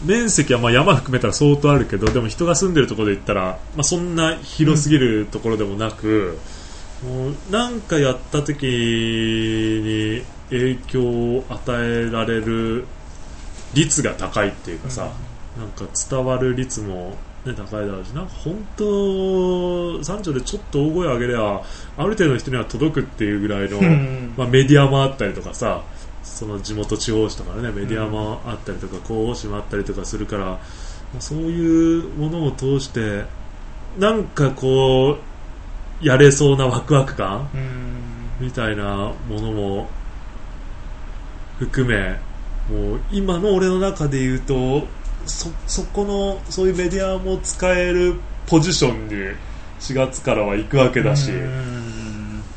面積はまあ山含めたら相当あるけどでも人が住んでるところで言ったら、まあ、そんな広すぎるところでもなく、うん、もうなんかやった時に影響を与えられる率が高いっていうかさ、うん、なんか伝わる率も、ね、高いだろうしなんか本当三条でちょっと大声上げればある程度の人には届くっていうぐらいの、うんまあ、メディアもあったりとかさその地元地方紙とかねメディアもあったりとか広報紙もあったりとかするからそういうものを通してなんかこうやれそうなワクワク感みたいなものも含めもう今の俺の中で言うと そ, そこのそういうメディアも使えるポジションにしがつからは行くわけだし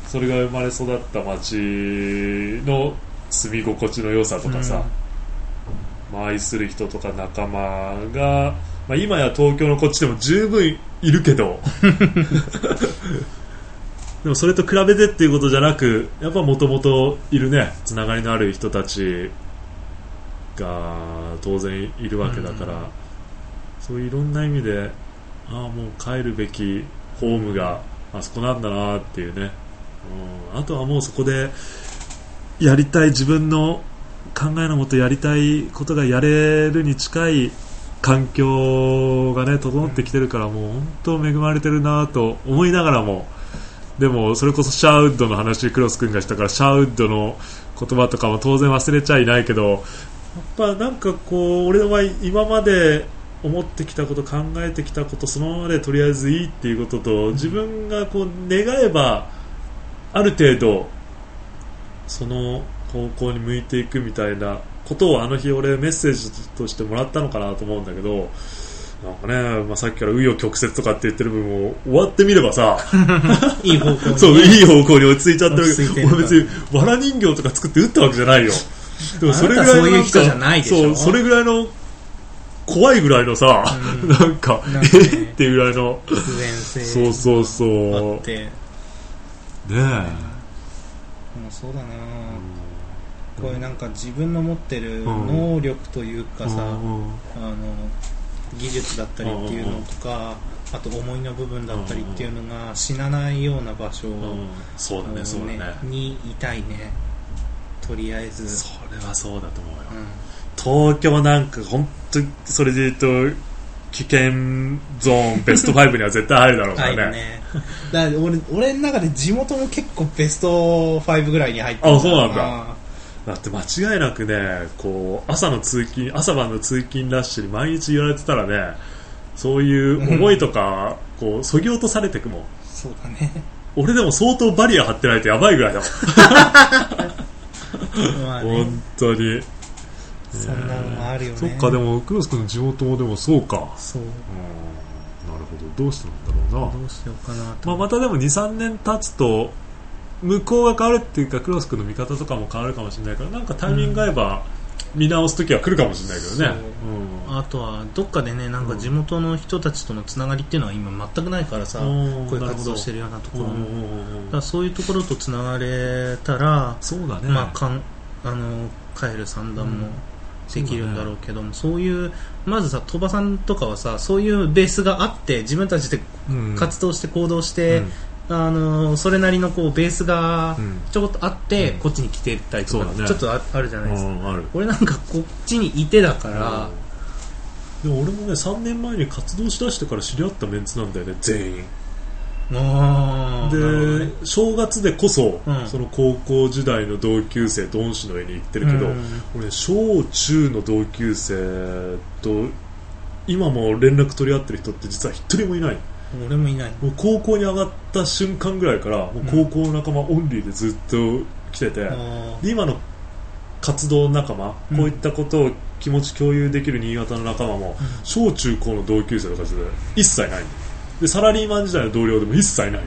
それが生まれ育った町の住み心地の良さとかさ、うんまあ、愛する人とか仲間が、まあ、今や東京のこっちでも十分いるけどでもそれと比べてっていうことじゃなくやっぱもともといるねつながりのある人たちが当然いるわけだから、うん、そういういろんな意味でああもう帰るべきホームがあそこなんだなっていうね、うん、あとはもうそこでやりたい自分の考えのもとやりたいことがやれるに近い環境がね整ってきてるからもう本当恵まれてるなと思いながらもでもそれこそシャーウッドの話クロス君がしたからシャーウッドの言葉とかも当然忘れちゃいないけどやっぱなんかこう俺は今まで思ってきたこと考えてきたことそのままでとりあえずいいっていうことと自分がこう願えばある程度その方向に向いていくみたいなことをあの日俺メッセージとしてもらったのかなと思うんだけどなんかね、まあ、さっきから紆余曲折とかって言ってる部分を終わってみればさいい方向に、ね、そういい方向に落ち着いちゃってるけど俺別にわら人形とか作って打ったわけじゃないよでもそれぐらいのそういう人じゃないでしょそうそれぐらいの怖いぐらいのさ、うん、なんかなん、ね、えっていうぐらいの必然性、そうそうそうあってねえ、もうそうだな、うん、こういうなんか自分の持ってる能力というかさ、うん、あの技術だったりっていうのとか、あと思いの部分だったりっていうのが死なないような場所にいたいね、とりあえず。それはそうだと思うよ、うん、東京なんか本当にそれで言うと危険ゾーンベストごには絶対入るだろうからねだから 俺, 俺の中で地元も結構ベストごぐらいに入ってるから。あ、そうなんだ。だって間違いなくね、こう朝の通勤、朝晩の通勤ラッシュに毎日やられてたらね、そういう思いとかこうそぎ落とされてくもん。そうだね。俺でも相当バリア張ってないとやばいぐらいだもんまあ、ね、本当にそんなのもあるよね。そっか、でもクロス君の地元もでもそうか。そう、うん、なるほど。どうしてなんだろうな。どうしようかなと、まあ、またでも に,さん 年経つと向こうが変わるっていうか、クロス君の見方とかも変わるかもしれないから、なんかタイミングが合えば見直すときは来るかもしれないけどね、うん、あとはどっかでね、なんか地元の人たちとのつながりっていうのは今全くないからさ、うん、こういう活動してるようなところも、うん、だからそういうところとつながれたら、そうだね、まあ、かんあの帰る算段もできるんだろうけども、うん、そうね、そういうまずさ、鳥羽さんとかはさ、そういうベースがあって自分たちで活動して行動して、うんうん、あのそれなりのこうベースがちょこっとあって、うん、こっちに来てたりとか、ね、ちょっと あ, あるじゃないですか、うん、ある。俺なんかこっちにいてだから、うん、でも俺もねさんねんまえに活動しだしてから知り合ったメンツなんだよね、全員。あで、ね、正月でこそ、うん、その高校時代の同級生と恩師の家に行ってるけど、うん、俺小中の同級生と今も連絡取り合ってる人って実は一人もいない。俺もいない。もう高校に上がった瞬間ぐらいからもう高校の仲間オンリーでずっと来てて、うん、今の活動仲間、うん、こういったことを気持ち共有できる新潟の仲間も、うん、小中高の同級生とかで一切ないんで、サラリーマン時代の同僚でも一切ないんで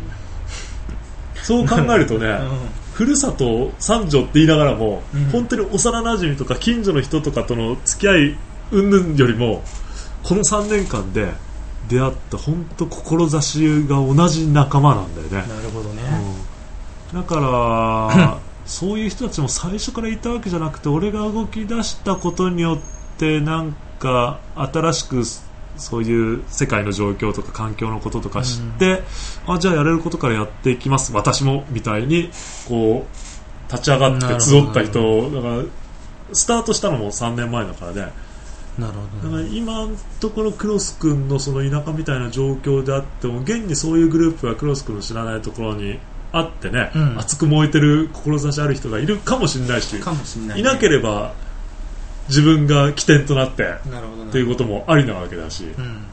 そう考えるとね、うん、ふるさと三条って言いながらも、うん、本当に幼なじみとか近所の人とかとの付き合い云々よりも、このさんねんかんで出会った本当志が同じ仲間なんだよね。なるほどね、うん、だからそういう人たちも最初からいたわけじゃなくて、俺が動き出したことによってなんか新しくそういう世界の状況とか環境のこととか知って、うん、あ、じゃあやれることからやっていきます私もみたいにこう立ち上がって集った人だから、スタートしたのもさんねんまえだからね。なるほどね、だから今のところクロス君のその田舎みたいな状況であっても、現にそういうグループがクロス君の知らないところにあってね、うん、熱く燃えてる志ある人がいるかもしれないし、かもしれない、ね、いなければ自分が起点となってということもありなわけだし、うん、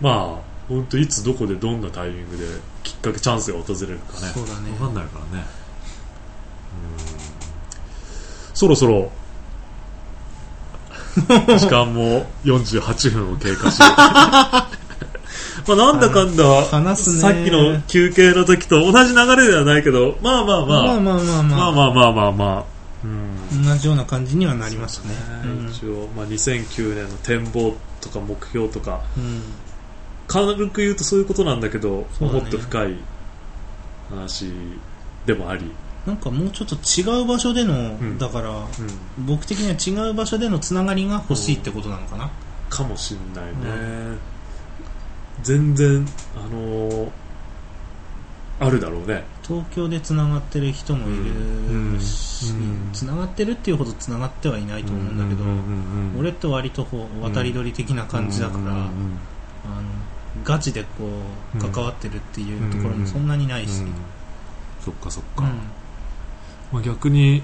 まあ本当いつどこでどんなタイミングできっかけチャンスが訪れるかね、そうだね、分かんないからね。うん、そろそろ時間もよんじゅうはっぷんを経過しまあなんだかんださっきの休憩の時と同じ流れではないけど、まあまあまあまあまあまあまあまあまあまあ、うん、同じような感じにはなりましたね。一応、まあ、にせんきゅうねんの展望とか目標とか、うん、軽く言うとそういうことなんだけど、そうだね、もっと深い話でもあり、なんかもうちょっと違う場所での、うん、だから、うん、僕的には違う場所でのつながりが欲しいってことなのかな、かもしんないね、うん、全然あのー、あるだろうね。東京でつながってる人もいるし、つながってるっていうほどつながってはいないと思うんだけど、うんうんうん、俺って割と渡り鳥的な感じだから、うんうんうんうん、あのガチでこう関わってるっていうところもそんなにないし、うんうんうんうん、そっかそっか、うん、まあ、逆に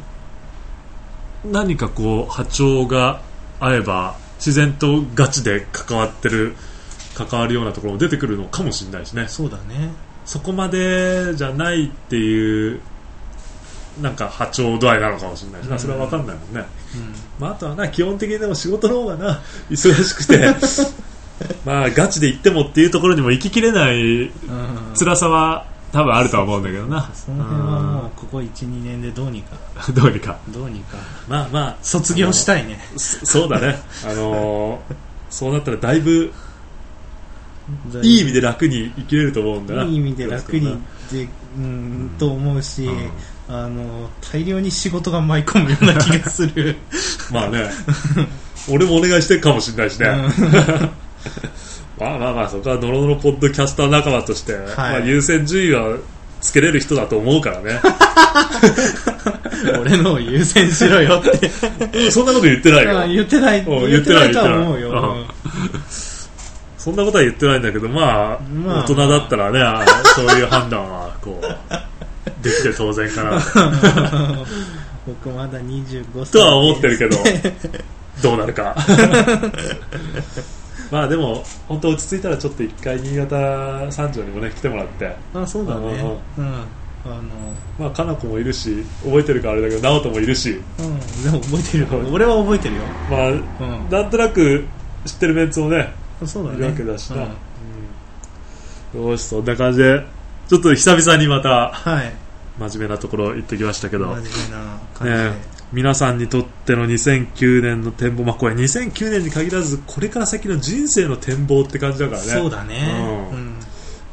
何かこう波長が合えば自然とガチで関わってる関わるようなところも出てくるのかもしれないしね。そうだね、そこまでじゃないっていうなんか波長度合いなのかもしれないしな、うん、それは分かんないもんね、うん、まあ、あとはな、基本的にでも仕事の方がな忙しくてまあガチで行ってもっていうところにも行ききれない辛さは多分あるとは思うんだけどな。その辺はもうここ いち,に 年でどうにかどうにかどうにかまあまあ卒業したいね。そうだね、あのー、そうなったらだいぶいい意味で楽に生きれると思うんだな。いい意味で楽にで、うん、と思うし、うん、あの大量に仕事が舞い込むような気がするまあね俺もお願いしてるかもしれないしね、うん、まあまあまあそこはノロノロポッドキャスター仲間として、はいまあ、優先順位はつけれる人だと思うからね俺のを優先しろよってそんなこと言ってないよ言ってない言ってないとは思うよ、うん、そんなことは言ってないんだけどまあ、まあ、大人だったらね、まあ、そういう判断はこうできて当然かな僕まだにじゅうごさいとは思ってるけどどうなるかまあでも本当落ち着いたらちょっと一回新潟三条にもね来てもらって。あそうだね、うん、あのまあかなこもいるし覚えてるかあれだけど直人もいるし、うん、でも覚えてるよ俺は覚えてるよまあ、うん、なんとなく知ってるメンツもねそうだねいるわけだしな、うん、よしそんな感じでちょっと久々にまた、はい、真面目なところ行ってきましたけど真面目な感じで、ね皆さんにとってのにせんきゅうねんの展望、まあ、これにせんきゅうねんに限らずこれから先の人生の展望って感じだからね。そうだね、うんうん、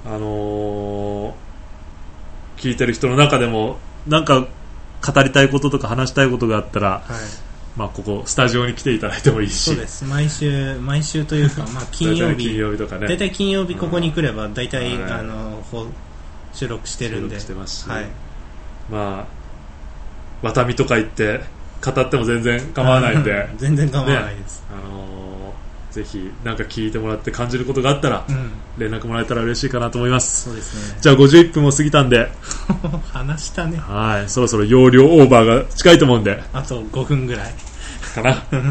あのー、聞いてる人の中でもなんか語りたいこととか話したいことがあったら、はいまあ、ここスタジオに来ていただいてもいいし。そうです毎週毎週というか、まあ、金曜日だいたい金曜日ここに来ればだいたい、うん、あのー、収録してるんで収録してますし、はい、まあワタミとか言って語っても全然構わないんで全然構わないです、ねあのー、ぜひなんか聞いてもらって感じることがあったら、うん、連絡もらえたら嬉しいかなと思います。そうですねじゃあごじゅういっぷんも過ぎたんで話したねはいそろそろ容量オーバーが近いと思うんであとごふんぐらいかなこの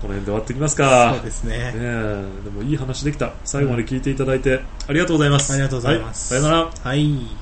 辺で終わってきますか。そうですね、ねでもいい話できた。最後まで聞いていただいてありがとうございます、うん、ありがとうございます、はい、さよならはい。